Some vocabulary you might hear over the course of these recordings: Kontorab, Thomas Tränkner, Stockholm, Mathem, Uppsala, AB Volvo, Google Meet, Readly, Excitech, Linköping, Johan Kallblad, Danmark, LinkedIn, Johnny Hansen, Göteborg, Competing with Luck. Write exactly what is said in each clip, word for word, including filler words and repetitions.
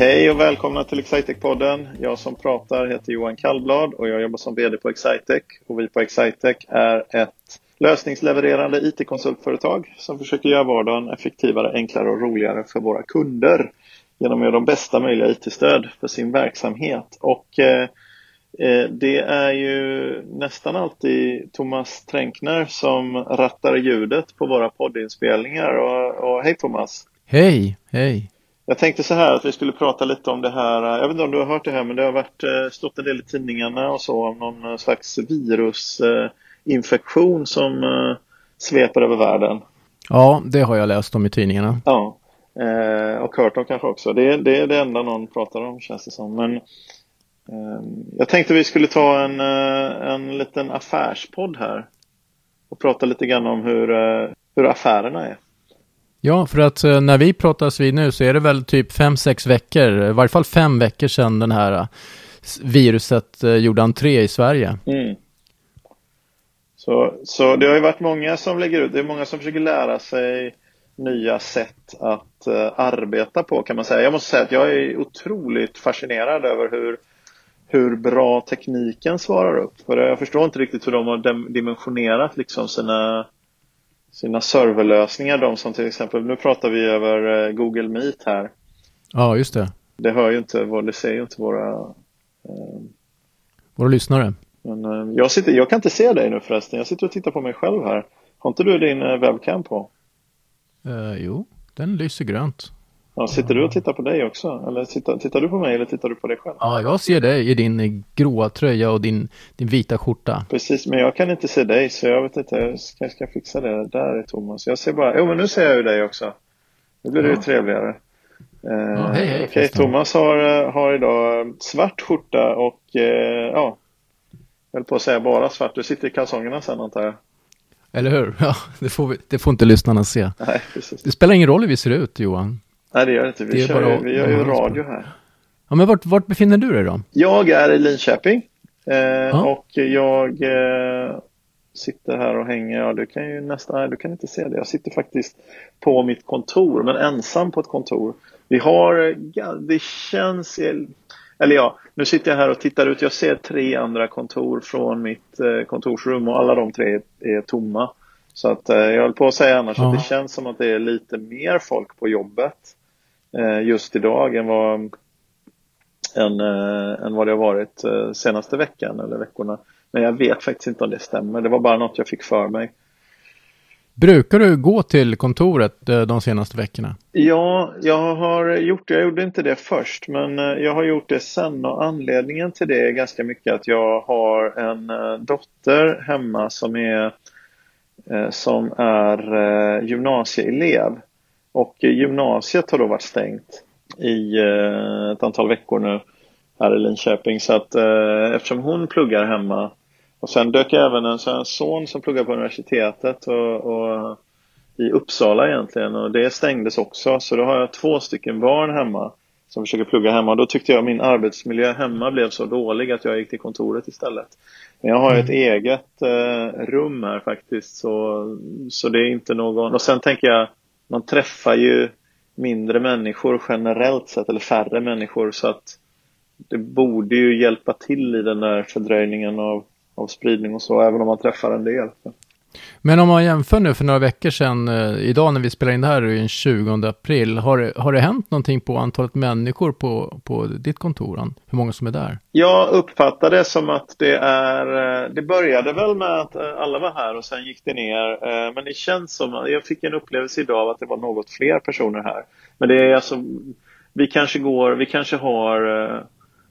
Hej och välkomna till Excitech-podden. Jag som pratar heter Johan Kallblad och jag jobbar som vd på Excitech. Och vi på Excitech är ett lösningslevererande it-konsultföretag som försöker göra vardagen effektivare, enklare och roligare för våra kunder genom att göra de bästa möjliga it-stöd för sin verksamhet. Och eh, det är ju nästan alltid Thomas Tränkner som rattar ljudet på våra poddinspelningar. Och, och hej Thomas! Hej, hej! Jag tänkte så här att vi skulle prata lite om det här. Jag vet inte om du har hört det här, men det har varit stått en del i tidningarna och så om någon slags virusinfektion som sveper över världen. Ja, det har jag läst om i tidningarna. Ja, och hört om kanske också. Det är det, är det enda någon pratar om, känns det som. Men jag tänkte vi skulle ta en, en liten affärspodd här och prata lite grann om hur, hur affärerna är. Ja, för att när vi pratas vid nu så är det väl typ fem sex veckor, i varje fall fem veckor sedan den här viruset gjorde entré i Sverige. Mm. Så, så det har ju varit många som lägger ut, det är många som försöker lära sig nya sätt att uh, arbeta på, kan man säga. Jag måste säga att jag är otroligt fascinerad över hur, hur bra tekniken svarar upp. För jag förstår inte riktigt hur de har dimensionerat liksom sina... sina serverlösningar, de som till exempel, nu pratar vi över Google Meet här. Ja, just det. Det hör ju inte, det ser ju inte våra... Eh, våra lyssnare. Men, eh, jag, sitter, jag kan inte se dig nu förresten, jag sitter och tittar på mig själv här. Har inte du din eh, webcam på? Eh, jo, den lyser grönt. Ja, sitter du och tittar på dig också? Eller tittar, tittar du på mig eller tittar du på dig själv? Ja, jag ser dig i din gråa tröja och din, din vita skjorta. Precis, men jag kan inte se dig så jag vet inte, jag ska, ska fixa det där är Thomas. Jag ser bara, jo men nu ser jag ju dig också. Nu blir det ja. ju trevligare. Ja, eh, hej, hej, okej, Thomas har, har idag svart skjorta och eh, ja, jag höll på att säga bara svart. Du sitter i kalsongerna sen antar jag. Eller hur? Ja, det får, vi, det får inte lyssnarna se. Nej, precis. Det spelar ingen roll hur vi ser ut, Johan. Nej det gör det inte, vi, det kör, bara, vi gör ju radio här. Ja men vart, vart befinner du dig då? Jag är i Linköping eh, ah. och jag eh, sitter här och hänger, ja, du kan ju nästan, nej, du kan inte se det. Jag sitter faktiskt på mitt kontor, men ensam på ett kontor. Vi har, ja, det känns, eller ja, nu sitter jag här och tittar ut, jag ser tre andra kontor från mitt eh, kontorsrum och alla de tre är, är tomma. Så att, eh, jag höll på att säga annars ah. att det känns som att det är lite mer folk på jobbet just idag än vad, än, än vad det har varit senaste veckan eller veckorna. Men jag vet faktiskt inte om det stämmer. Det var bara något jag fick för mig. Brukar du gå till kontoret de senaste veckorna? Ja, jag har gjort det. Jag gjorde inte det först, men jag har gjort det sen. Och anledningen till det är ganska mycket att jag har en dotter hemma som är, som är gymnasieelev. Och gymnasiet har då varit stängt i eh, ett antal veckor nu här i Linköping. Så att eh, eftersom hon pluggar hemma och sen dök även en, en son som pluggar på universitetet och, och i Uppsala egentligen. Och det stängdes också. Så då har jag två stycken barn hemma som försöker plugga hemma. Och då tyckte jag att min arbetsmiljö hemma blev så dålig att jag gick till kontoret istället. Men jag har ju ett eget eh, rum här faktiskt. Så, så det är inte någon... Och sen tänker jag... Man träffar ju mindre människor generellt sett, eller färre människor, så att det borde ju hjälpa till i den där fördröjningen av, av spridning och så, även om man träffar en del. Men om man jämför nu för några veckor sedan, eh, idag när vi spelar in det här den tjugonde april, har, har det hänt någonting på antalet människor på, på ditt kontor? Hur många som är där? Jag uppfattar det som att det är, det började väl med att alla var här och sen gick det ner. Eh, men det känns som att jag fick en upplevelse idag av att det var något fler personer här. Men det är alltså, vi kanske går, vi kanske har eh,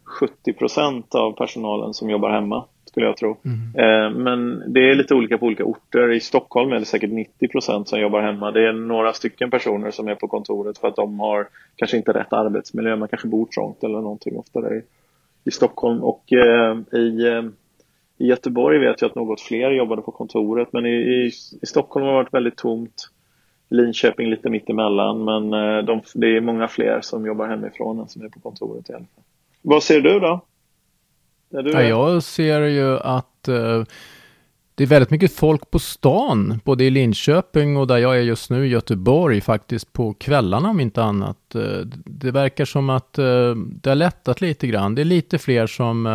sjuttio procent av personalen som jobbar hemma. Skulle jag tro. Mm. Men det är lite olika på olika orter. I Stockholm är det säkert nittio procent som jobbar hemma. Det är några stycken personer som är på kontoret för att de har kanske inte rätt arbetsmiljö. Man kanske bor trångt eller någonting oftare i Stockholm. Och i, i Göteborg vet jag att något fler jobbade på kontoret. Men i, i Stockholm har det varit väldigt tomt. Linköping lite mitt emellan. Men de, det är många fler som jobbar hemifrån än som är på kontoret i alla fall. Vad ser du då? Ja, jag ser ju att eh, Det är väldigt mycket folk på stan, både i Linköping och där jag är just nu i Göteborg faktiskt, på kvällarna om inte annat. Det verkar som att det har lättat lite grann. Det är lite fler som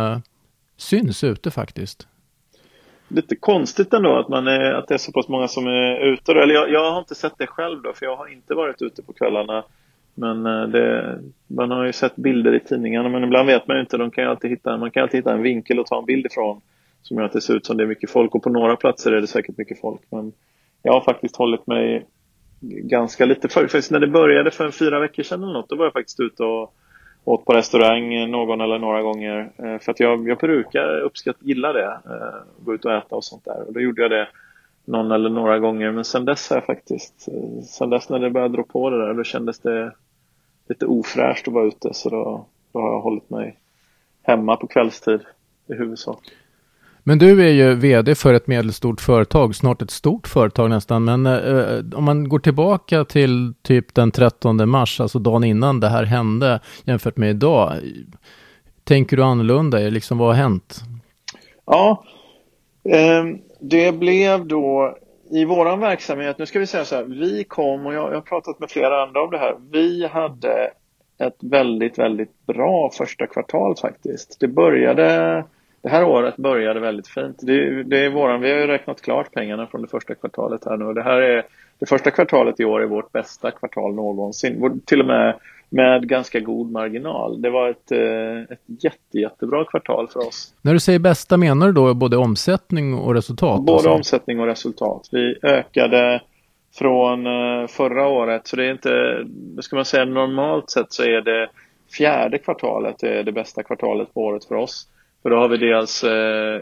syns ute faktiskt. Lite konstigt ändå att, man är, att det är så pass många som är ute. Eller jag, jag har inte sett det själv då, för jag har inte varit ute på kvällarna. Men det, man har ju sett bilder i tidningarna, men ibland vet man ju inte. De kan ju alltid hitta, man kan alltid hitta en vinkel och ta en bild ifrån som gör att det ser ut som det är mycket folk. Och på några platser är det säkert mycket folk. Men jag har faktiskt hållit mig ganska lite för. Faktiskt när det började för en fyra veckor sedan eller något, då var jag faktiskt ute och åt på restaurang någon eller några gånger. För att jag, jag brukar uppskatt gilla det. Gå ut och äta och sånt där. Och då gjorde jag det någon eller några gånger. Men sen dess har jag faktiskt, sen dess när det började dra på det där, då kändes det lite ofräscht att vara ute. Så då, då har jag hållit mig hemma på kvällstid i huvudsak. Men du är ju vd för ett medelstort företag, snart ett stort företag nästan. Men eh, om man går tillbaka till typ den trettonde mars, alltså dagen innan det här hände jämfört med idag. Tänker du annorlunda? Liksom, vad har hänt? Ja, eh, det blev då i våran verksamhet, nu ska vi säga så här, vi kom och jag, jag har pratat med flera andra om det här. Vi hade ett väldigt, väldigt bra första kvartal faktiskt. Det började... Det här året började väldigt fint. Det, det är våran, vi har ju räknat klart pengarna från det första kvartalet här nu. Det, här är, det första kvartalet i år är vårt bästa kvartal någonsin. Till och med med ganska god marginal. Det var ett, ett jätte, jättebra kvartal för oss. När du säger bästa menar du då både omsättning och resultat? Både alltså? omsättning och resultat. Vi ökade från förra året. Så det är inte, ska man säga normalt sett så är det fjärde kvartalet det, är det bästa kvartalet på året för oss. För då har vi dels,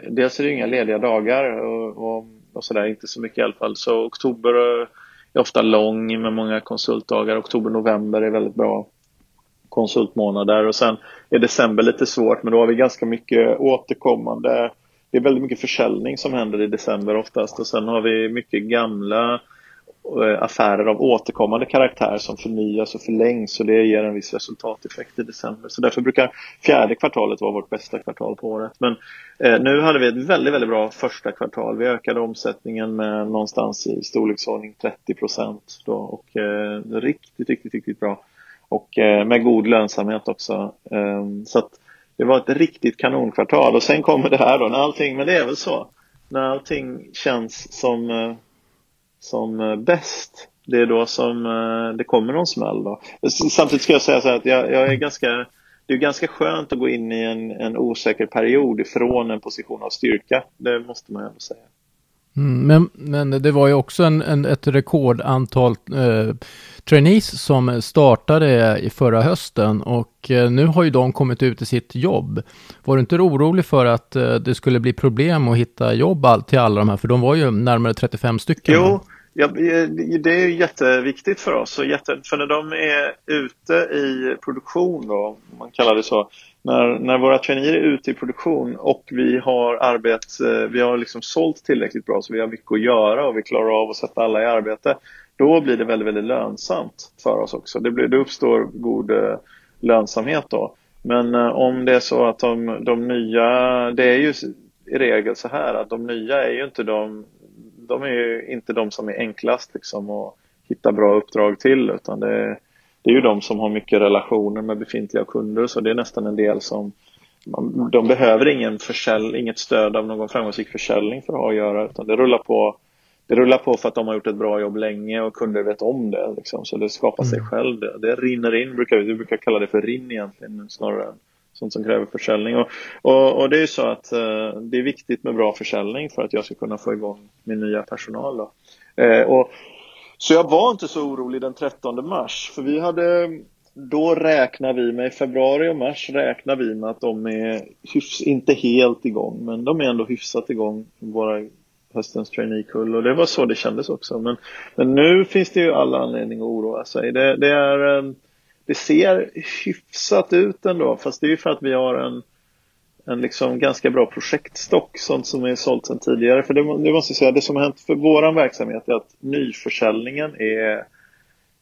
dels är det inga lediga dagar och, och, och sådär, inte så mycket i alla fall. Så oktober är ofta lång med många konsultdagar. Oktober, november är väldigt bra konsultmånader. Och sen är december lite svårt, men då har vi ganska mycket återkommande. Det är väldigt mycket försäljning som händer i december oftast. Och sen har vi mycket gamla affärer av återkommande karaktär som förnyas och förlängs, och det ger en viss resultateffekt i december. Så därför brukar fjärde kvartalet vara vårt bästa kvartal på året. Men eh, nu hade vi ett väldigt, väldigt bra första kvartal. Vi ökade omsättningen med någonstans i storleksordning trettio procent då, och eh, riktigt, riktigt, riktigt bra. Och eh, med god lönsamhet också. Eh, så att det var ett riktigt kanonkvartal. Och sen kommer det här då, när allting, men det är väl så, när allting känns som... Eh, som bäst, det är då som det kommer någon smäll då. Samtidigt ska jag säga så här att jag, jag är ganska, det är ganska skönt att gå in i en, en osäker period ifrån en position av styrka, det måste man ändå säga. Mm, men, men det var ju också en, en, ett rekordantal eh, trainees som startade i förra hösten, och eh, nu har ju de kommit ut i sitt jobb. Var du inte orolig för att eh, det skulle bli problem att hitta jobb all, till alla de här? För de var ju närmare trettiofem stycken. Jo, ja, det är ju jätteviktigt för oss. Och jätte, för när de är ute i produktion, då, man kallar det så. När, när våra traineer är ute i produktion och vi har arbets, vi har liksom sålt tillräckligt bra så vi har mycket att göra och vi klarar av att sätta alla i arbete, då blir det väldigt, väldigt lönsamt för oss också. Det, blir, det uppstår god eh, lönsamhet då. Men eh, om det är så att de, de nya, det är ju i regel så här att de nya är ju inte de, de är ju inte de som är enklast liksom att hitta bra uppdrag till, utan det är Det är ju de som har mycket relationer med befintliga kunder, så det är nästan en del som man, de behöver ingen försälj, inget stöd av någon framgångsrik försäljning för att ha att göra, utan det rullar på, det rullar på för att de har gjort ett bra jobb länge och kunder vet om det liksom, så det skapar sig själv. Det, det rinner in, brukar vi brukar kalla det för rinn egentligen snarare än sånt som kräver försäljning. Och, och, och det är ju så att eh, det är viktigt med bra försäljning för att jag ska kunna få igång min nya personal då. Eh, och Så jag var inte så orolig den trettonde mars, för vi hade, då räknar vi med, i februari och mars räknar vi med att de är hyfs, inte helt igång, men de är ändå hyfsat igång, våra höstens trainee-kull, och det var så det kändes också. Men, men nu finns det ju alla anledning att oroa sig. Det, det, är, det ser hyfsat ut ändå, fast det är ju för att vi har en, en liksom ganska bra projektstock, sånt som är sålt sedan tidigare. För det, det måste jag säga, det som har hänt för våran verksamhet är att nyförsäljningen är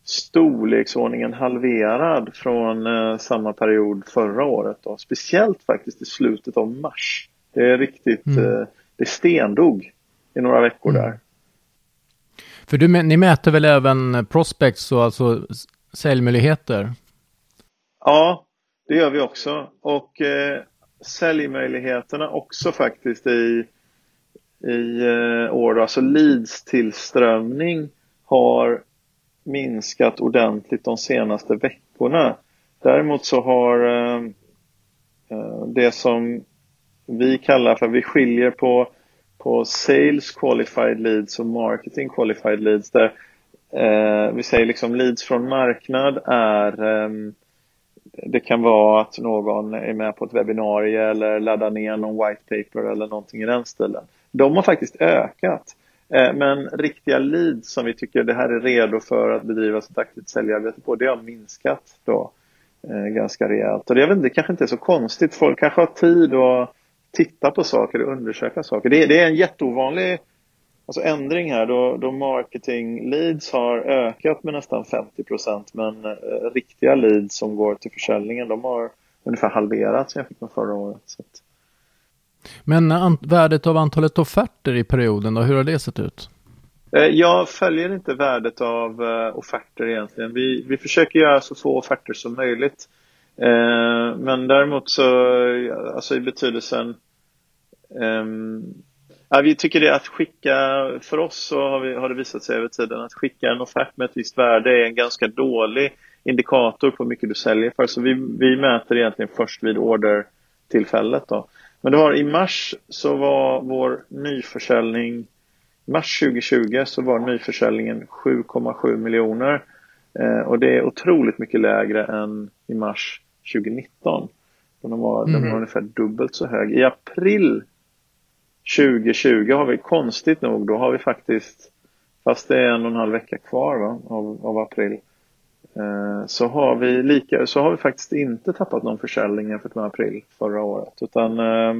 storleksordningen halverad från eh, samma period förra året då. Speciellt faktiskt i slutet av mars. Det är riktigt, mm. eh, det stendog i några veckor där. För du, ni mäter väl även prospects och alltså säljmöjligheter? Ja, det gör vi också. Och eh, säljmöjligheterna också faktiskt i, i eh, år. Då. Alltså leadstillströmning har minskat ordentligt de senaste veckorna. Däremot så har eh, det som vi kallar för, vi skiljer på på sales qualified leads och marketing qualified leads, där eh, vi säger liksom leads från marknad är eh, det kan vara att någon är med på ett webbinarie eller laddar ner någon white paper eller någonting i den stilen. De har faktiskt ökat, eh, men riktiga leads som vi tycker det här är redo för att bedriva så aktivt säljarbete på, det har minskat då eh, ganska rejält. Och det, jag vet, det kanske inte är så konstigt, folk kanske har tid och titta på saker och undersöka saker. Det, det är en jätteovanlig alltså ändring här då, då marketing leads har ökat med nästan femtio procent, men eh, riktiga leads som går till försäljningen, de har ungefär halverats jämfört med förra året. Så att... Men an- värdet av antalet offerter i perioden då, hur har det sett ut? Eh, jag följer inte värdet av eh, offerter egentligen. Vi, vi försöker göra så få offerter som möjligt. Eh, men däremot så alltså i betydelsen eh, ja, vi tycker det att skicka, för oss så har, vi, har det visat sig över tiden att skicka en offert med ett visst värde är en ganska dålig indikator på hur mycket du säljer för, så vi, vi mäter egentligen först vid ordertillfället då. Men det var i mars, så var vår nyförsäljning mars tjugohundratjugo, så var nyförsäljningen sju komma sju miljoner. Och det är otroligt mycket lägre än i mars tjugonitton. De var, mm. de var ungefär dubbelt så hög. I april tjugohundratjugo har vi, konstigt nog, då har vi faktiskt, fast det är en och en halv vecka kvar va, av, av april, eh, så, har vi lika, så har vi faktiskt inte tappat någon försäljning jämfört med april förra året. Utan, eh,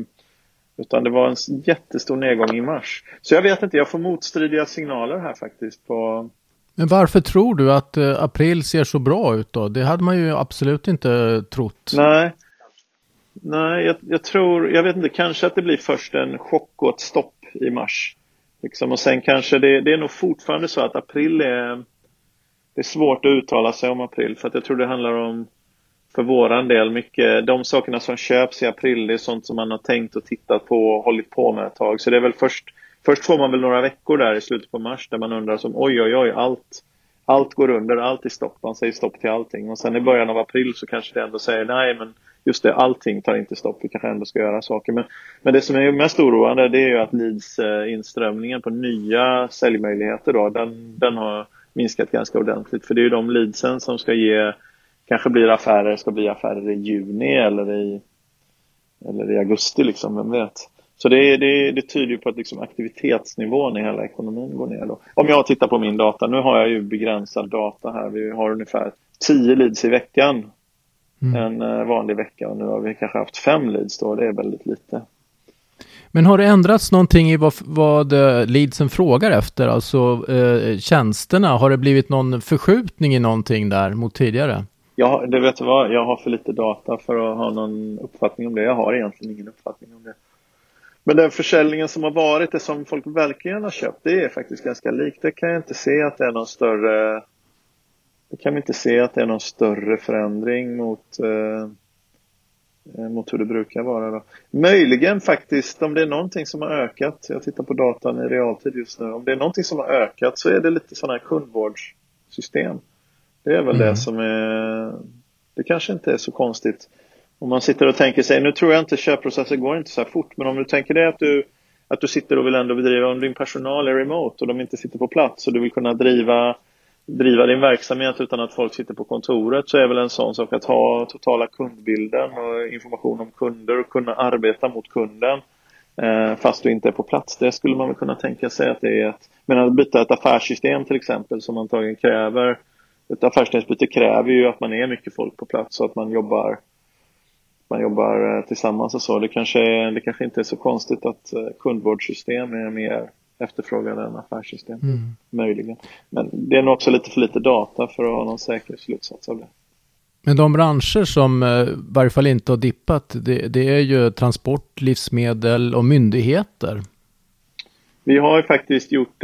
utan det var en jättestor nedgång i mars. Så jag vet inte, jag får motstridiga signaler här faktiskt på... Men varför tror du att april ser så bra ut då? Det hade man ju absolut inte trott. Nej, Nej jag, jag tror, jag vet inte, kanske att det blir först en chock och ett stopp i mars. Liksom. Och sen kanske, det, det är nog fortfarande så att april är, det är svårt att uttala sig om april. För att jag tror det handlar om, för våran del, mycket, de sakerna som köps i april, det är sånt som man har tänkt och tittat på och hållit på med ett tag. Så det är väl först... Först får man väl några veckor där i slutet på mars där man undrar som oj oj oj, allt, allt går under, allt är stopp, man säger stopp till allting. Och sen i början av april så kanske det ändå säger nej, men just det, allting tar inte stopp, vi kanske ändå ska göra saker. Men, men det som är mest oroande, det är ju att leadsinströmningen på nya säljmöjligheter då, den, den har minskat ganska ordentligt. För det är ju de leadsen som ska ge, kanske blir affärer, ska bli affärer i juni eller i, eller i augusti liksom, vem vet. Så det, det, det tyder ju på att liksom aktivitetsnivån i hela ekonomin går ner då. Om jag tittar på min data, nu har jag ju begränsad data här. Vi har ungefär tio leads i veckan, mm. en vanlig vecka. Och nu har vi kanske haft fem leads då, det är väldigt lite. Men har det ändrats någonting i vad, vad leadsen frågar efter? Alltså eh, tjänsterna, har det blivit någon förskjutning i någonting där mot tidigare? Ja, det vet du vad, jag har för lite data för att ha någon uppfattning om det. Jag har egentligen ingen uppfattning om det. Men den försäljningen som har varit, det som folk verkligen har köpt, det är faktiskt ganska likt. Det kan jag inte se att det är någon större, det kan vi inte se att det är någon större förändring mot, eh, mot hur det brukar vara då. Möjligen faktiskt, om det är någonting som har ökat, jag tittar på datan i realtid just nu, om det är någonting som har ökat så är det lite sådana här kundvårdssystem. Det är väl mm. det som är, det kanske inte är så konstigt. Om man sitter och tänker sig, nu tror jag inte köpprocessen går inte så här fort, men om du tänker dig att du, att du sitter och vill ändå bedriva, om din personal är remote och de inte sitter på plats och du vill kunna driva, driva din verksamhet utan att folk sitter på kontoret, så är väl en sån sak att ha totala kundbilden och information om kunder och kunna arbeta mot kunden eh, fast du inte är på plats. Det skulle man väl kunna tänka sig att det är ett, men att byta ett affärssystem till exempel som antagligen kräver, ett affärssystemsbyte kräver ju att man är mycket folk på plats så att man jobbar man jobbar tillsammans och så. Det kanske, det kanske inte är så konstigt att kundvårdssystem är mer efterfrågade än affärssystem. Mm. Möjligen. Men det är nog också lite för lite data för att ha någon säker slutsats av det. Men de branscher som i varje fall inte har dippat, det, det är ju transport, livsmedel och myndigheter. Vi har ju faktiskt gjort,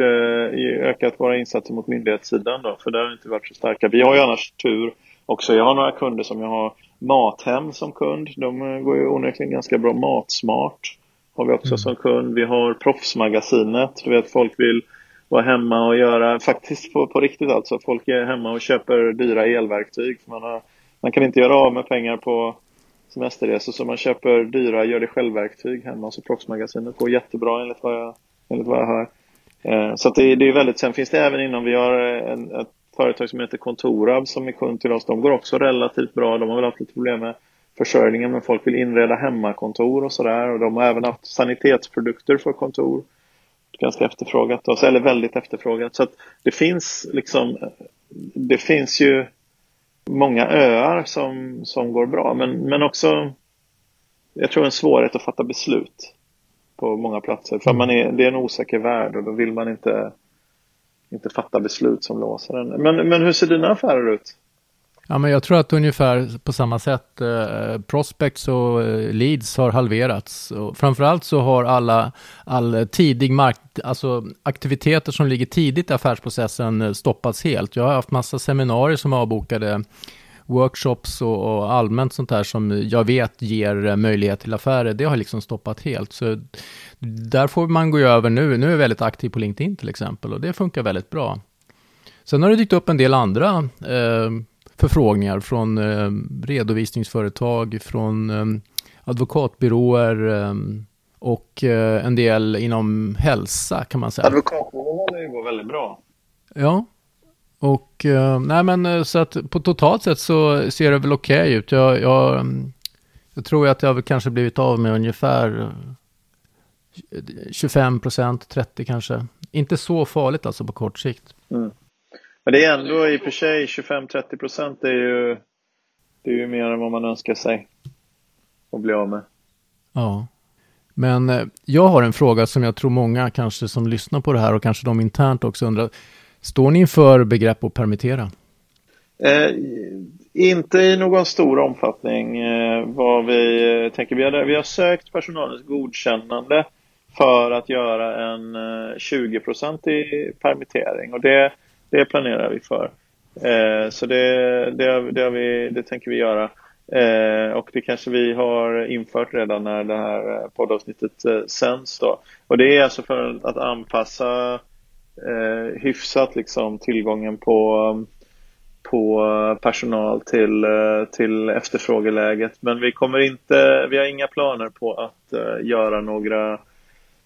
ökat våra insatser mot myndighetssidan då, för det har inte varit så starka. Vi har ju annars tur också. Jag har några kunder som jag har Mathem som kund. De går ju onekligen ganska bra. Matsmart har vi också som kund. Vi har Proffsmagasinet. Du vet, folk vill vara hemma och göra, faktiskt på, på riktigt alltså. Folk är hemma och köper dyra elverktyg. Man, har, man kan inte göra av med pengar på semesterresor, så man köper dyra gör det självverktyg hemma. Så Proffsmagasinet går jättebra enligt vad jag enligt vad jag hör. Eh, så att det, det är väldigt, sen finns det även inom, vi har en, ett företag som heter Kontorab som är kund till oss. De går också relativt bra. De har väl haft lite problem med försörjningen, men folk vill inreda hemmakontor och sådär. Och de har även haft sanitetsprodukter för kontor. Ganska efterfrågat oss, eller väldigt efterfrågat. Så att det finns liksom, det finns ju många öar som, som går bra. Men, men också, jag tror en svårighet att fatta beslut på många platser. För man är, det är en osäker värld och då vill man inte, inte fatta beslut som låser den. Men, men hur ser dina affärer ut? Ja, men jag tror att ungefär på samma sätt eh, prospects och leads har halverats. Och framförallt så har alla all tidig mark, alltså aktiviteter som ligger tidigt i affärsprocessen stoppats helt. Jag har haft massa seminarier som är avbokade, workshops och, och allmänt sånt där som jag vet ger möjlighet till affärer. Det har liksom stoppat helt. Så där får man gå över nu. Nu är jag väldigt aktiv på LinkedIn till exempel och det funkar väldigt bra. Sen har det dykt upp en del andra eh, förfrågningar från eh, redovisningsföretag, från eh, advokatbyråer eh, och eh, en del inom hälsa kan man säga. Advokatbyråerna går väldigt bra. Ja, och eh, nej men så att på totalt sett så ser det väl okej okay ut. Jag, jag, jag tror att jag har kanske blivit av med ungefär tjugofem procent, trettio kanske. Inte så farligt alltså på kort sikt. Mm. Men det är ändå i och för sig tjugofem till trettio procent är ju, det är ju mer än vad man önskar sig att bli av med. Ja, men jag har en fråga som jag tror många kanske som lyssnar på det här och kanske de internt också undrar. Står ni inför begrepp att permittera? Eh, inte i någon stor omfattning. Eh, vad vi tänker, vi har, vi har sökt personalens godkännande för att göra en tjugo procent i permittering och det Det planerar vi för. Eh, så det, det, det, har vi, det tänker vi göra. Eh, och det kanske vi har infört redan när det här poddavsnittet eh, sänds då. Och det är alltså för att anpassa eh, hyfsat liksom, tillgången på, på personal till, till efterfrågeläget. Men vi, kommer inte, vi har inga planer på att eh, göra några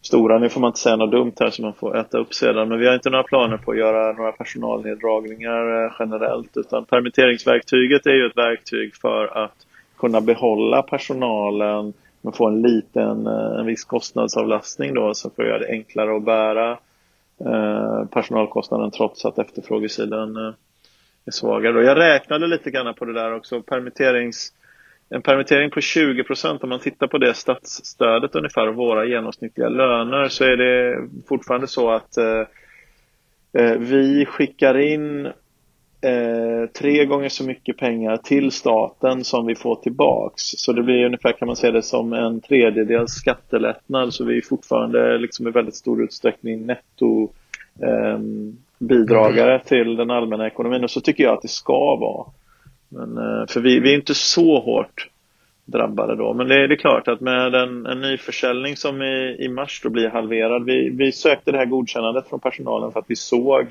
stora, nu får man inte säga något dumt här som man får äta upp sedan, men vi har inte några planer på att göra några personalneddragningar generellt, utan permitteringsverktyget är ju ett verktyg för att kunna behålla personalen men få en liten, en viss kostnadsavlastning då, så får göra det enklare att bära personalkostnaden trots att efterfrågesidan är svagare. Och jag räknade lite grann på det där också, permitterings En permittering på tjugo procent, om man tittar på det statsstödet ungefär och våra genomsnittliga löner, så är det fortfarande så att eh, vi skickar in eh, tre gånger så mycket pengar till staten som vi får tillbaks. Så det blir ungefär, kan man säga det, som en tredjedels skattelättnad. Så vi är fortfarande liksom i väldigt stor utsträckning netto eh, bidragare till den allmänna ekonomin. Och så tycker jag att det ska vara. Men, för vi, vi är inte så hårt drabbade då. Men det är, det är klart att med en, en ny försäljning som i, i mars då blir halverad. Vi, vi sökte det här godkännandet från personalen för att vi såg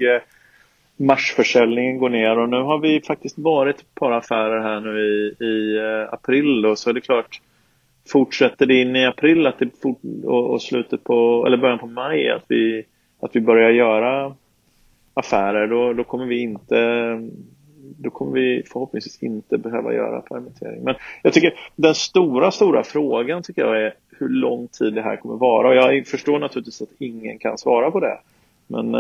marsförsäljningen gå ner. Och nu har vi faktiskt varit ett par affärer här nu i, i april. Då, så är det klart, fortsätter det in i april att det fort, och, och slutet på, eller början på maj att vi, att vi börjar göra affärer. Då, då kommer vi inte... Då kommer vi förhoppningsvis inte behöva göra permittering. Men jag tycker den stora, stora frågan tycker jag är hur lång tid det här kommer vara. Och jag förstår naturligtvis att ingen kan svara på det. Men,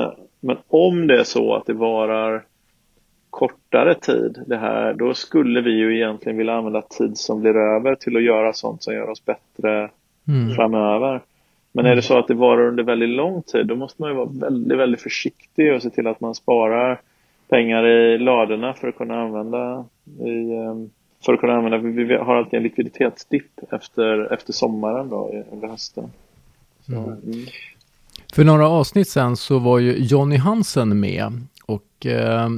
men om det är så att det varar kortare tid det här, då skulle vi ju egentligen vilja använda tid som blir över till att göra sånt som gör oss bättre mm. framöver. Men är det så att det varar under väldigt lång tid, då måste man ju vara väldigt, väldigt försiktig och se till att man sparar pengar i ladorna för att kunna använda i, för att kunna använda. Vi har alltid en likviditetsdipp efter, efter sommaren då, under hösten. Så, mm. Mm. För några avsnitt sen så var ju Johnny Hansen med och eh,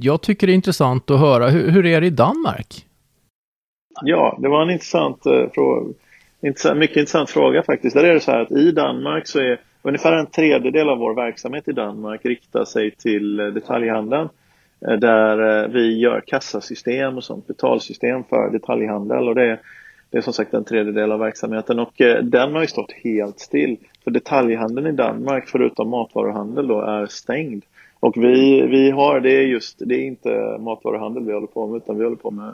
jag tycker det är intressant att höra. Hur, hur är det i Danmark? Ja, det var en intressant eh, fråga. Intressant, mycket intressant fråga faktiskt. Där är det så här att i Danmark så är ungefär en tredjedel av vår verksamhet i Danmark riktar sig till detaljhandeln. Där vi gör kassasystem och sånt, betalsystem för detaljhandel. Och det är, det är som sagt en tredjedel av verksamheten. Och den har ju stått helt still. För detaljhandeln i Danmark, förutom matvaruhandel då, är stängd. Och vi, vi har, det är just, det är inte matvaruhandel vi håller på med, utan vi håller på med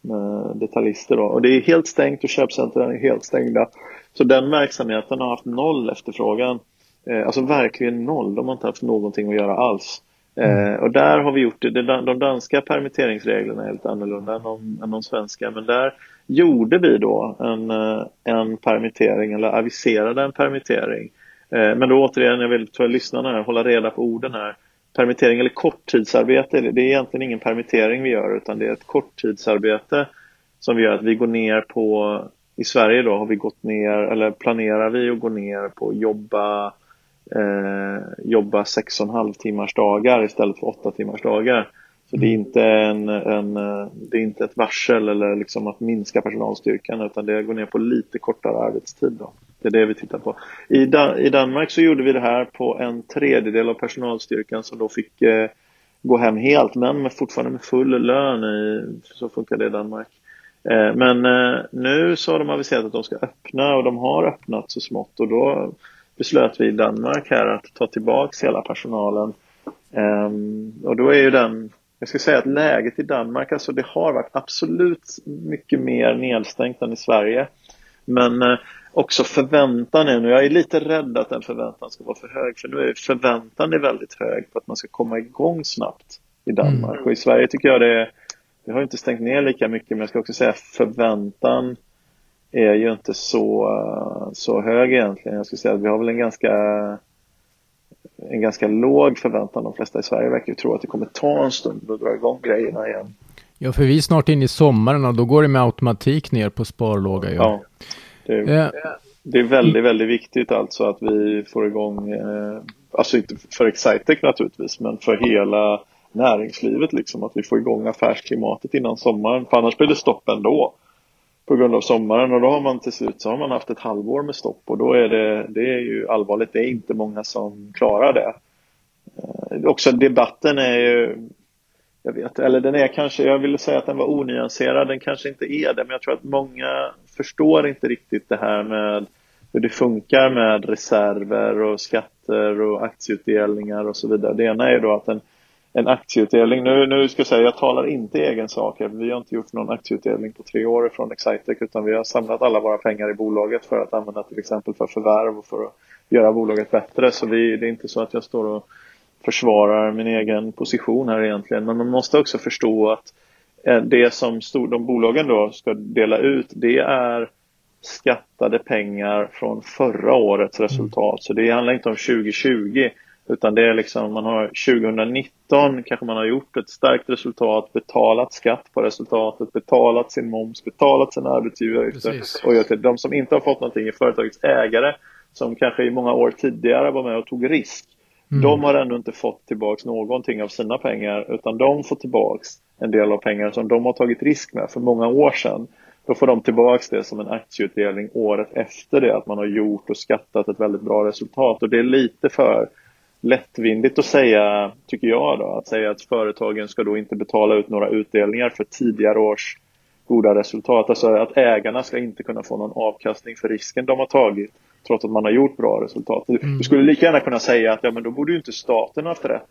med detaljister då. Och det är helt stängt och köpcentren är helt stängda. Så den verksamheten har haft noll efterfrågan. Eh, alltså verkligen noll. De har inte haft någonting att göra alls. Eh, och där har vi gjort det. De danska permitteringsreglerna är lite annorlunda än de, än de svenska. Men där gjorde vi då en, en permittering eller aviserade en permittering. Eh, men då återigen, jag vill tror jag, lyssnarna här, hålla reda på orden här. Permittering eller korttidsarbete, det är egentligen ingen permittering vi gör utan det är ett korttidsarbete som vi gör att vi går ner på, i Sverige då har vi gått ner, eller planerar vi att gå ner på jobba, eh, jobba sex och en halv timmars dagar istället för åtta timmars dagar. Så det är inte, en, en, det är inte ett varsel eller liksom att minska personalstyrkan utan det går ner på lite kortare arbetstid då. Det är det vi tittar på. I, Dan- I Danmark så gjorde vi det här på en tredjedel av personalstyrkan som då fick eh, gå hem helt. Men med, fortfarande med full lön i, så funkar det i Danmark. Eh, men eh, nu så har de aviserat att de ska öppna och de har öppnat så smått. Och då beslöt vi i Danmark här att ta tillbaka hela personalen. Eh, och då är ju den... Jag ska säga att läget i Danmark, alltså det har varit absolut mycket mer nedstängt än i Sverige. Men... Eh, också förväntan är nu, jag är lite rädd att den förväntan ska vara för hög för nu är förväntan är väldigt hög på att man ska komma igång snabbt i Danmark mm. och i Sverige tycker jag det, det har inte stängt ner lika mycket men jag ska också säga förväntan är ju inte så, så hög egentligen, jag skulle säga att vi har väl en ganska en ganska låg förväntan, de flesta i Sverige verkar ju tro att det kommer ta en stund och dra igång grejerna igen. Ja för vi är snart in i sommaren och då går det med automatik ner på sparlåga. Ja. ja. Det är, det är väldigt, väldigt viktigt alltså att vi får igång, eh, alltså inte för Excitech naturligtvis, men för hela näringslivet liksom, att vi får igång affärsklimatet innan sommaren, för annars blir det stopp ändå på grund av sommaren och då har man till slut så har man haft ett halvår med stopp och då är det, det är ju allvarligt, det är inte många som klarar det. Eh, också debatten är ju, jag vet, eller den är kanske, jag ville säga att den var onyanserad, den kanske inte är det, men jag tror att många förstår inte riktigt det här med hur det funkar med reserver och skatter och aktieutdelningar och så vidare. Det ena är då att en, en aktieutdelning, nu, nu ska jag säga, jag talar inte i egen sak, vi har inte gjort någon aktieutdelning på tre år från Excitech utan vi har samlat alla våra pengar i bolaget för att använda till exempel för förvärv och för att göra bolaget bättre, så vi, det är inte så att jag står och försvarar min egen position här egentligen. Men man måste också förstå att det som stod, de bolagen då ska dela ut, det är skattade pengar från förra årets resultat. Så det handlar inte om tjugo tjugo utan det är liksom man har tjugonitton kanske man har gjort ett starkt resultat, betalat skatt på resultatet, betalat sin moms, betalat sina arbetsgivaravgifter och gör till de som inte har fått någonting i företagets ägare som kanske i många år tidigare var med och tog risk. Mm. De har ändå inte fått tillbaks någonting av sina pengar utan de får tillbaks en del av pengar som de har tagit risk med för många år sedan. Då får de tillbaks det som en aktieutdelning året efter det att man har gjort och skattat ett väldigt bra resultat. Och det är lite för lättvindigt att säga, tycker jag då, att säga att företagen ska då inte betala ut några utdelningar för tidigare års goda resultat. Alltså att ägarna ska inte kunna få någon avkastning för risken de har tagit. Trots att man har gjort bra resultat. Du skulle lika gärna kunna säga att ja, men då borde ju inte staten ha haft rätt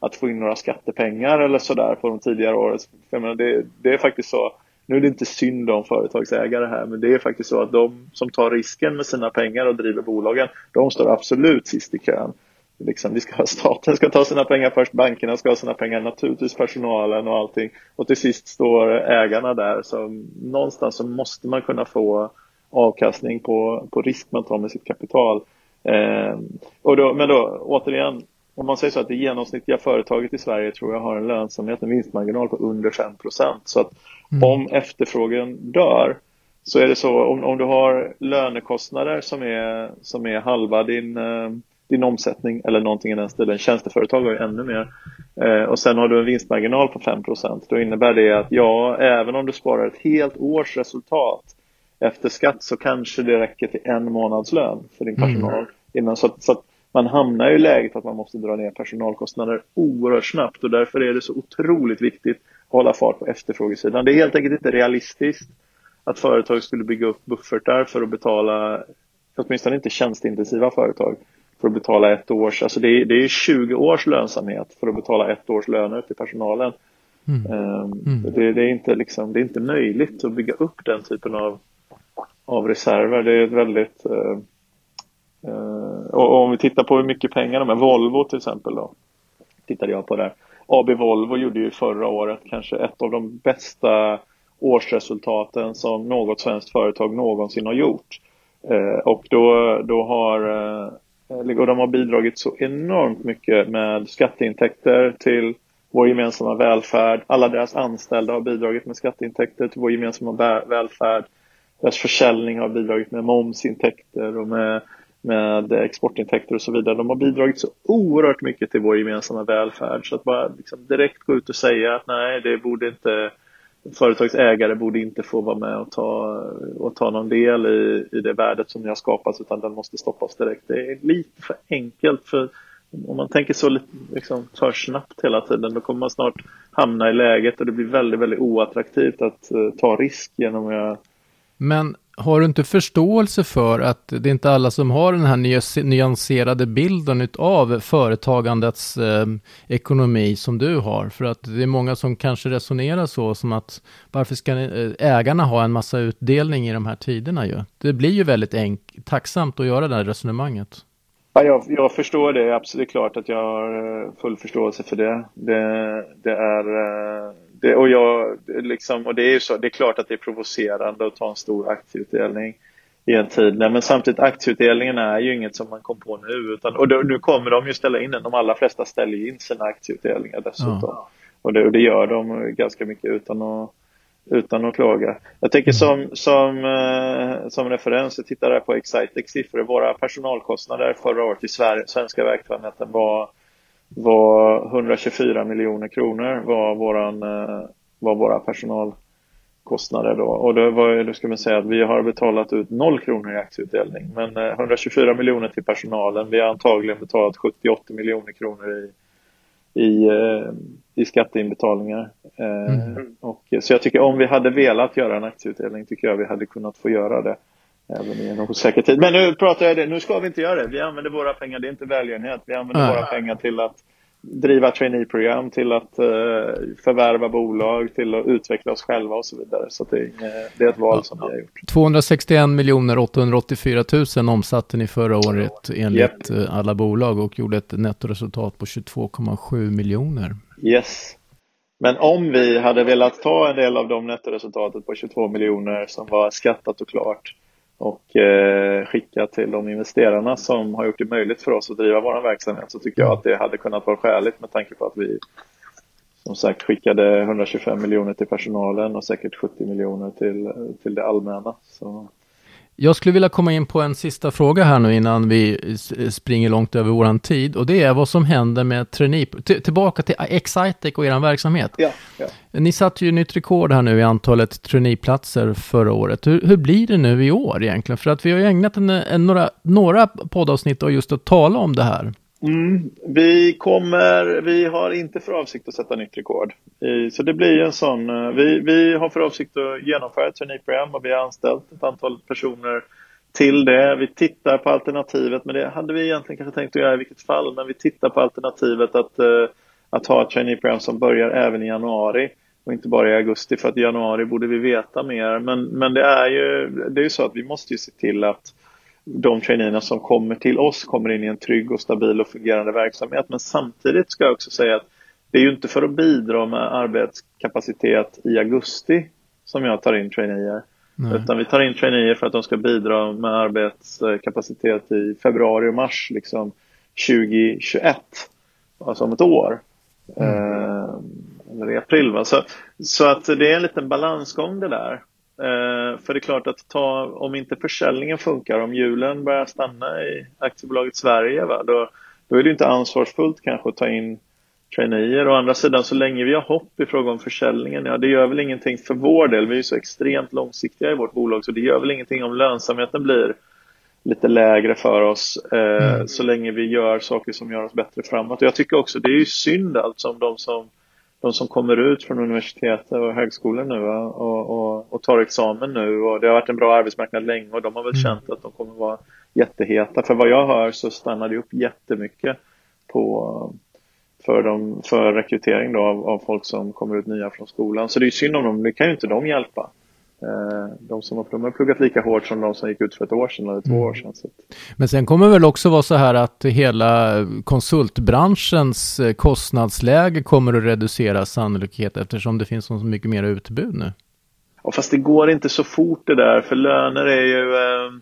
att få in några skattepengar eller sådär på de tidigare åren. Jag menar, det, det är faktiskt så, nu är det inte synd om företagsägare här, men det är faktiskt så att de som tar risken med sina pengar och driver bolagen, de står absolut sist i kön. Liksom, vi ska, staten ska ta sina pengar först, bankerna ska ha sina pengar, naturligtvis personalen och allting. Och till sist står ägarna där. Så någonstans så måste man kunna få avkastning på, på risk man tar med sitt kapital. Eh, och då, men då, återigen, om man säger så att det genomsnittliga företaget i Sverige tror jag har en lönsamhet, en vinstmarginal på under fem procent. Så att mm. om efterfrågan dör så är det så, om, om du har lönekostnader som är, som är halva din, din omsättning eller någonting i den stilen. Tjänsteföretag har ju ännu mer. Eh, och sen har du en vinstmarginal på fem procent. Då innebär det att ja, även om du sparar ett helt års resultat efter skatt så kanske det räcker till en månads lön för din personal. Mm. Innan, så att, så att man hamnar ju i läget att man måste dra ner personalkostnader oerhört snabbt. Och därför är det så otroligt viktigt att hålla fart på efterfrågesidan. Det är helt enkelt inte realistiskt att företag skulle bygga upp buffertar för att betala, åtminstone inte tjänsteintensiva företag, för att betala ett års, alltså det är, det är tjugo års lönsamhet för att betala ett års löner till personalen. Mm. Um, mm. Det, det, är inte liksom, det är inte möjligt att bygga upp den typen av, av reserver. Det är ett väldigt... Uh, uh, och, och om vi tittar på hur mycket pengar de är, Volvo till exempel då, tittade jag på där. A B Volvo gjorde ju förra året kanske ett av de bästa årsresultaten som något svenskt företag någonsin har gjort. Eh, och då, då har, eh, och de har bidragit så enormt mycket med skatteintäkter till vår gemensamma välfärd. Alla deras anställda har bidragit med skatteintäkter till vår gemensamma vä- välfärd. Deras försäljning har bidragit med momsintäkter och med, med exportintäkter och så vidare. De har bidragit så oerhört mycket till vår gemensamma välfärd. Så att bara liksom direkt gå ut och säga att nej, det borde inte... företagsägare borde inte få vara med och ta, och ta någon del i, i det värdet som ni har skapats, utan den måste stoppas direkt. Det är lite för enkelt, för om man tänker så liksom, för snabbt hela tiden, då kommer man snart hamna i läget och det blir väldigt, väldigt oattraktivt att uh, ta risk genom att... Men har du inte förståelse för att det är inte alla som har den här nyanserade bilden av företagandets eh, ekonomi som du har? För att det är många som kanske resonerar så, som att varför ska ägarna ha en massa utdelning i de här tiderna? Ju? Det blir ju väldigt enk- tacksamt att göra det här resonemanget. Ja, jag, jag förstår det. Absolut, klart att jag har full förståelse för det. Det, det är... Eh... Det, och jag, liksom, och det är ju så, det är klart att det är provocerande att ta en stor aktieutdelning i en tid. Nej, men samtidigt, aktieutdelningen är ju inget som man kom på nu. Utan, och då, nu kommer de ju ställa in den. De allra flesta ställer in sina aktieutdelningar dessutom. Ja. Och, det, och det gör de ganska mycket utan att, utan att klaga. Jag tänker som, som, som referens, jag tittar där på Excitechs siffror. Våra personalkostnader förra året i Sverige, svenska verksamheten var... var hundratjugofyra miljoner kronor var, våran, var våra personalkostnader då. Och det var, då ska man säga att vi har betalat ut noll kronor i aktieutdelning. Men hundratjugofyra miljoner till personalen. Vi har antagligen betalat sjuttio till åttio miljoner kronor i, i, i skatteinbetalningar. Mm. Och, så jag tycker om vi hade velat göra en aktieutdelning, tycker jag vi hade kunnat få göra det. Även i en osäker tid. Men nu pratar jag det. Nu ska vi inte göra det. Vi använder våra pengar. Det är inte välgörenhet. Vi använder mm. våra pengar till att driva trainee-program, till att eh, förvärva bolag, till att utveckla oss själva och så vidare. Så det, eh, det är ett val som vi har gjort. tvåhundrasextioen miljoner åttahundraåttiofyra tusen omsatte ni förra året enligt yep. alla bolag och gjorde ett nettoresultat på tjugotvå komma sju miljoner. Yes. Men om vi hade velat ta en del av de nettoresultatet på tjugotvå miljoner som var skattat och klart och eh, skicka till de investerarna som har gjort det möjligt för oss att driva vår verksamhet, så tycker jag att det hade kunnat vara skäligt, med tanke på att vi som sagt skickade hundratjugofem miljoner till personalen och säkert sjuttio miljoner till, till det allmänna. Så. Jag skulle vilja komma in på en sista fråga här nu innan vi springer långt över våran tid, och det är vad som händer med trainee, t- tillbaka till Excitech och er verksamhet. Ja, ja. Ni satte ju nytt rekord här nu i antalet traineeplatser förra året. Hur, hur blir det nu i år egentligen? För att vi har ju ägnat en, en, några, några poddavsnitt och just att tala om det här. Mm, vi kommer, vi har inte för avsikt att sätta nytt rekord. Så det blir en sån, vi, vi har för avsikt att genomföra ett traineeprogram och vi har anställt ett antal personer till det. Vi tittar på alternativet, men det hade vi egentligen kanske tänkt att göra i vilket fall, men vi tittar på alternativet att, att ha ett traineeprogram som börjar även i januari och inte bara i augusti, för att i januari borde vi veta mer. Men, men det är ju, det är ju så att vi måste ju se till att de traineerna som kommer till oss kommer in i en trygg och stabil och fungerande verksamhet. Men samtidigt ska jag också säga att det är ju inte för att bidra med arbetskapacitet i augusti som jag tar in traineer. Nej. Utan vi tar in traineer för att de ska bidra med arbetskapacitet i februari och mars liksom tjugohundratjugoett. Alltså om ett år. Mm. Eh, eller i april. Va? Så, så att det är en liten balansgång det där. Eh, för det är klart att ta, om inte försäljningen funkar, om hjulen börjar stanna i aktiebolaget Sverige, va, då, då är det inte ansvarsfullt kanske att ta in traineer. Å andra sidan, så länge vi har hopp i fråga om försäljningen, ja, det gör väl ingenting för vår del. Vi är ju så extremt långsiktiga i vårt bolag, så det gör väl ingenting om lönsamheten blir lite lägre för oss, eh, mm. så länge vi gör saker som gör oss bättre framåt. Och jag tycker också det är ju synd, alltså, om de som de som kommer ut från universitet och högskolor nu, va, och, och, och tar examen nu, och det har varit en bra arbetsmarknad länge, och de har väl mm. känt att de kommer vara jätteheta. För vad jag hör så stannar det upp jättemycket på för, dem, för rekrytering då av, av folk som kommer ut nya från skolan. Så det är synd om dem, det kan ju inte de hjälpa. De som de har pluggat lika hårt som de som gick ut för ett år sedan eller två år sedan. Men sen kommer väl också vara så här att hela konsultbranschens kostnadsläge kommer att reducera sannolikhet, eftersom det finns så mycket mer utbud nu. Ja, fast det går inte så fort det där, för löner är ju... Eh...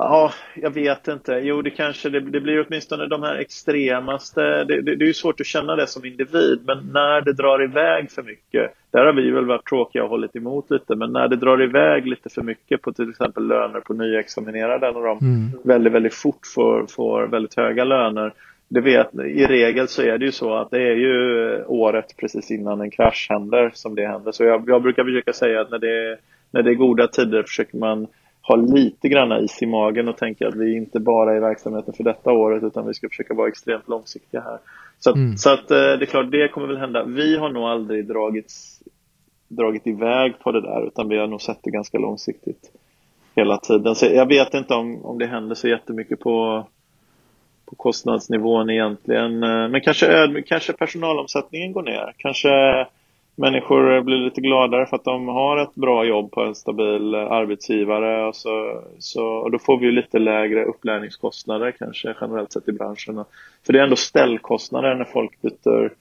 Ja, jag vet inte. Jo, det kanske det, det blir åtminstone de här extremaste. Det, det, det är ju svårt att känna det som individ, men när det drar iväg för mycket, där har vi väl varit tråkiga och hållit emot lite, men när det drar iväg lite för mycket på till exempel löner på nyexaminerade, och de mm. väldigt, väldigt fort får, får väldigt höga löner, det vet, i regel så är det ju så att det är ju året precis innan en krasch händer som det händer. Så jag, jag brukar försöka säga att när det, när det är goda tider försöker man ha lite grann is i magen och tänka att vi inte bara är verksamheten för detta året, utan vi ska försöka vara extremt långsiktiga här. Så att, mm. så att det är klart, det kommer väl hända. Vi har nog aldrig dragits, dragit iväg på det där, utan vi har nog sett det ganska långsiktigt hela tiden. Så jag vet inte om, om det händer så jättemycket på, på kostnadsnivån egentligen. Men kanske, kanske personalomsättningen går ner. Kanske... människor blir lite gladare för att de har ett bra jobb på en stabil arbetsgivare, och, så, så, och då får vi ju lite lägre upplärningskostnader kanske generellt sett i branscherna. För det är ändå ställkostnader när folk byter.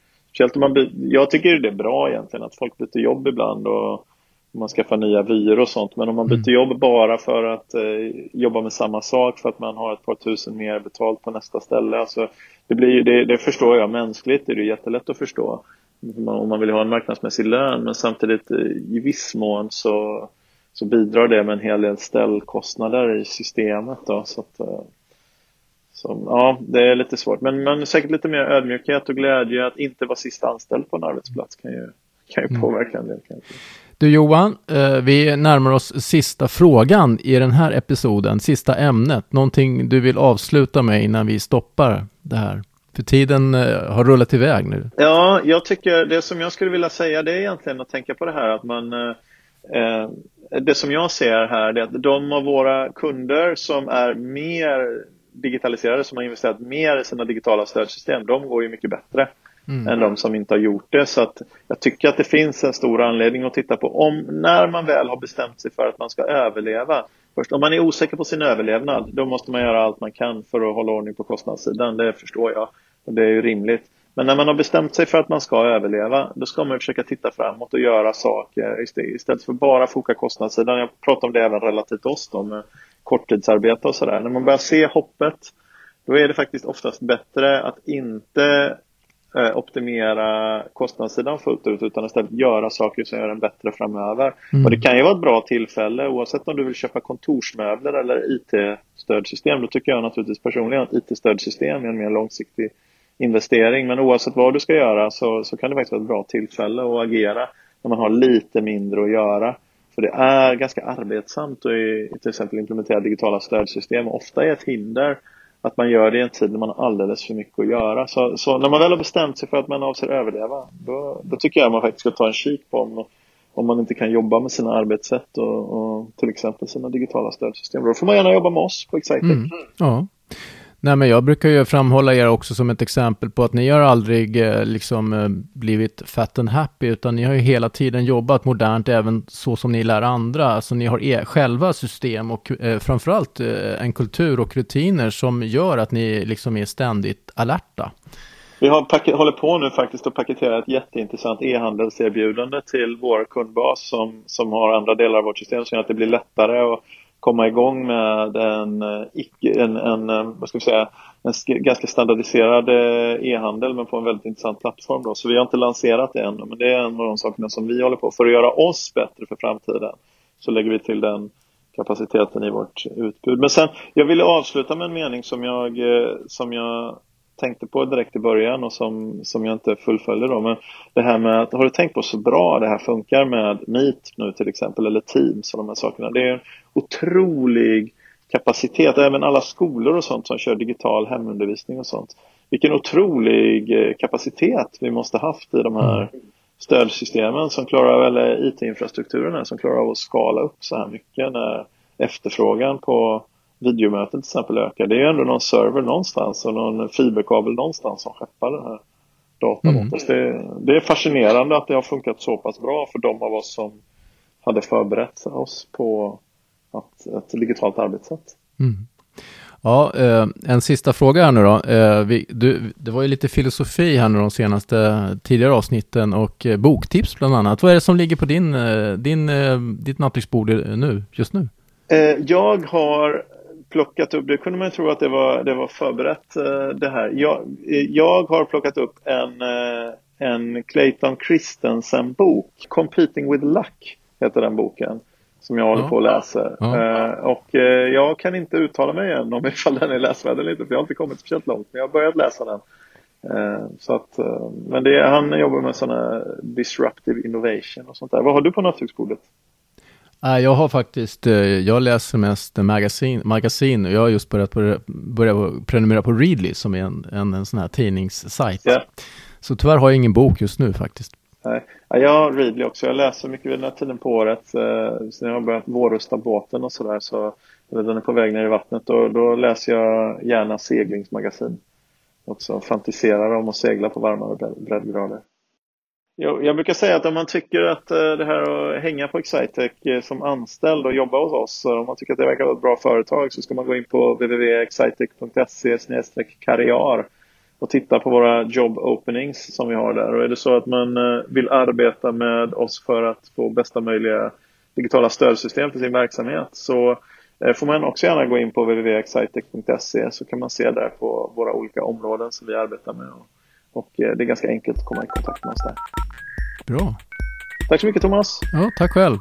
Jag tycker det är bra egentligen att folk byter jobb ibland och man skaffar nya vyer och sånt. Men om man byter jobb bara för att eh, jobba med samma sak för att man har ett par tusen mer betalt på nästa ställe. Alltså, det, blir, det, det förstår jag mänskligt, det är jättelätt att förstå. Om man vill ha en marknadsmässig lön, men samtidigt i viss mån så, så bidrar det med en hel del ställkostnader i systemet då, så att, så, ja, det är lite svårt, men, men säkert lite mer ödmjukhet och glädje att inte vara sist anställd på en arbetsplats kan ju, kan ju påverka en del kanske. Du Johan, vi närmar oss sista frågan i den här episoden, sista ämnet, någonting du vill avsluta med innan vi stoppar det här? För tiden har rullat iväg nu. Ja, jag tycker det som jag skulle vilja säga, det är egentligen att tänka på det här att man, eh, det som jag ser här, det är att de av våra kunder som är mer digitaliserade, som har investerat mer i sina digitala stödsystem, de går ju mycket bättre mm. än de som inte har gjort det. Så att jag tycker att det finns en stor anledning att titta på om när man väl har bestämt sig för att man ska överleva. Först, om man är osäker på sin överlevnad, då måste man göra allt man kan för att hålla ordning på kostnadssidan. Det förstår jag. Och det är ju rimligt. Men när man har bestämt sig för att man ska överleva, då ska man försöka titta framåt och göra saker istället för bara foka kostnadssidan. Jag pratar om det även relativt oss då, med korttidsarbete och sådär. När man börjar se hoppet, då är det faktiskt oftast bättre att inte optimera kostnadssidan fullt ut, utan istället göra saker som gör den bättre framöver. Mm. Och det kan ju vara ett bra tillfälle, oavsett om du vill köpa kontorsmöbler eller I T-stödsystem. Då tycker jag naturligtvis personligen att I T-stödsystem är en mer långsiktig investering. Men oavsett vad du ska göra så, så kan det faktiskt vara ett bra tillfälle att agera när man har lite mindre att göra. För det är ganska arbetsamt att till exempel implementera digitala stödsystem. Ofta är ett hinder att man gör det i en tid när man har alldeles för mycket att göra. Så, så när man väl har bestämt sig för att man avser överleva, då, då tycker jag man faktiskt ska ta en kik på om, om man inte kan jobba med sina arbetssätt och, och till exempel sina digitala stödsystem. Då får man gärna jobba med oss på Excitech. Mm, ja. Nej, men jag brukar ju framhålla er också som ett exempel på att ni har aldrig eh, liksom, eh, blivit fat and happy, utan ni har ju hela tiden jobbat modernt även så som ni lär andra. Alltså, ni har er, själva system och eh, framförallt eh, en kultur och rutiner som gör att ni liksom är ständigt alerta. Vi har paket, håller på nu faktiskt att paketera ett jätteintressant e-handelserbjudande till vår kundbas som, som har andra delar av vårt system, så att det blir lättare och komma igång med en, en, en, vad ska vi säga, en ganska standardiserad e-handel, men på en väldigt intressant plattform då. Så vi har inte lanserat det ännu, men det är en av de sakerna som vi håller på. För att göra oss bättre för framtiden så lägger vi till den kapaciteten i vårt utbud. Men sen, jag ville avsluta med en mening som jag, som jag tänkte på direkt i början och som, som jag inte fullföljde då. Men det här med att, har du tänkt på så bra det här funkar med Meet nu till exempel, eller Teams och de här sakerna. Det är en otrolig kapacitet, även alla skolor och sånt som kör digital hemundervisning och sånt. Vilken otrolig kapacitet vi måste haft i de här stödsystemen som klarar, eller I T-infrastrukturen som klarar av att skala upp så här mycket när efterfrågan på videomöten till exempel ökar. Det är ju ändå någon server någonstans och någon fiberkabel någonstans som skeppar den här datan. Mm. Det, det är fascinerande att det har funkat så pass bra för de av oss som hade förberett oss på att, ett digitalt arbetssätt. Mm. Ja, en sista fråga här nu då. Du, det var ju lite filosofi här nu de senaste tidigare avsnitten och boktips bland annat. Vad är det som ligger på din, din, ditt nattduksbord nu, just nu? Jag har plockat upp, det kunde man tro att det var, det var förberett det här. Jag, jag har plockat upp en, en Clayton Christensen-bok. Competing with Luck heter den boken. Som jag håller ja. på och läser. Ja. Uh, och uh, jag kan inte uttala mig än om ifall den är läsvärd eller inte. För jag har inte kommit speciellt långt. Men jag har börjat läsa den. Uh, så att, uh, men det är, han jobbar med sådana disruptive innovation och sånt där. Vad har du på nattduksbordet? Uh, jag har faktiskt, uh, jag läser mest magasin, magasin. Och jag har just börjat på, börjat prenumerera på Readly. Som är en, en, en sån här tidningssajt. Yeah. Så tyvärr har jag ingen bok just nu faktiskt. Nej. Ja, jag har Readly också. Jag läser mycket vid den här tiden på året. Så när jag har börjat vårrusta båten och sådär, så den är på väg ner i vattnet. Och då läser jag gärna seglingsmagasin också. Fantiserar om att segla på varmare breddgrader. Jag, jag brukar säga att om man tycker att det här att hänga på Excitech som anställd och jobba hos oss, om man tycker att det verkar vara ett bra företag, så ska man gå in på w w w punkt excitech punkt se snedstreck karriär och titta på våra job openings som vi har där. Och är det så att man vill arbeta med oss för att få bästa möjliga digitala stödsystem för sin verksamhet, så får man också gärna gå in på w w w punkt excitech punkt se, så kan man se där på våra olika områden som vi arbetar med. Och det är ganska enkelt att komma i kontakt med oss där. Bra. Tack så mycket, Thomas. Ja, tack själv.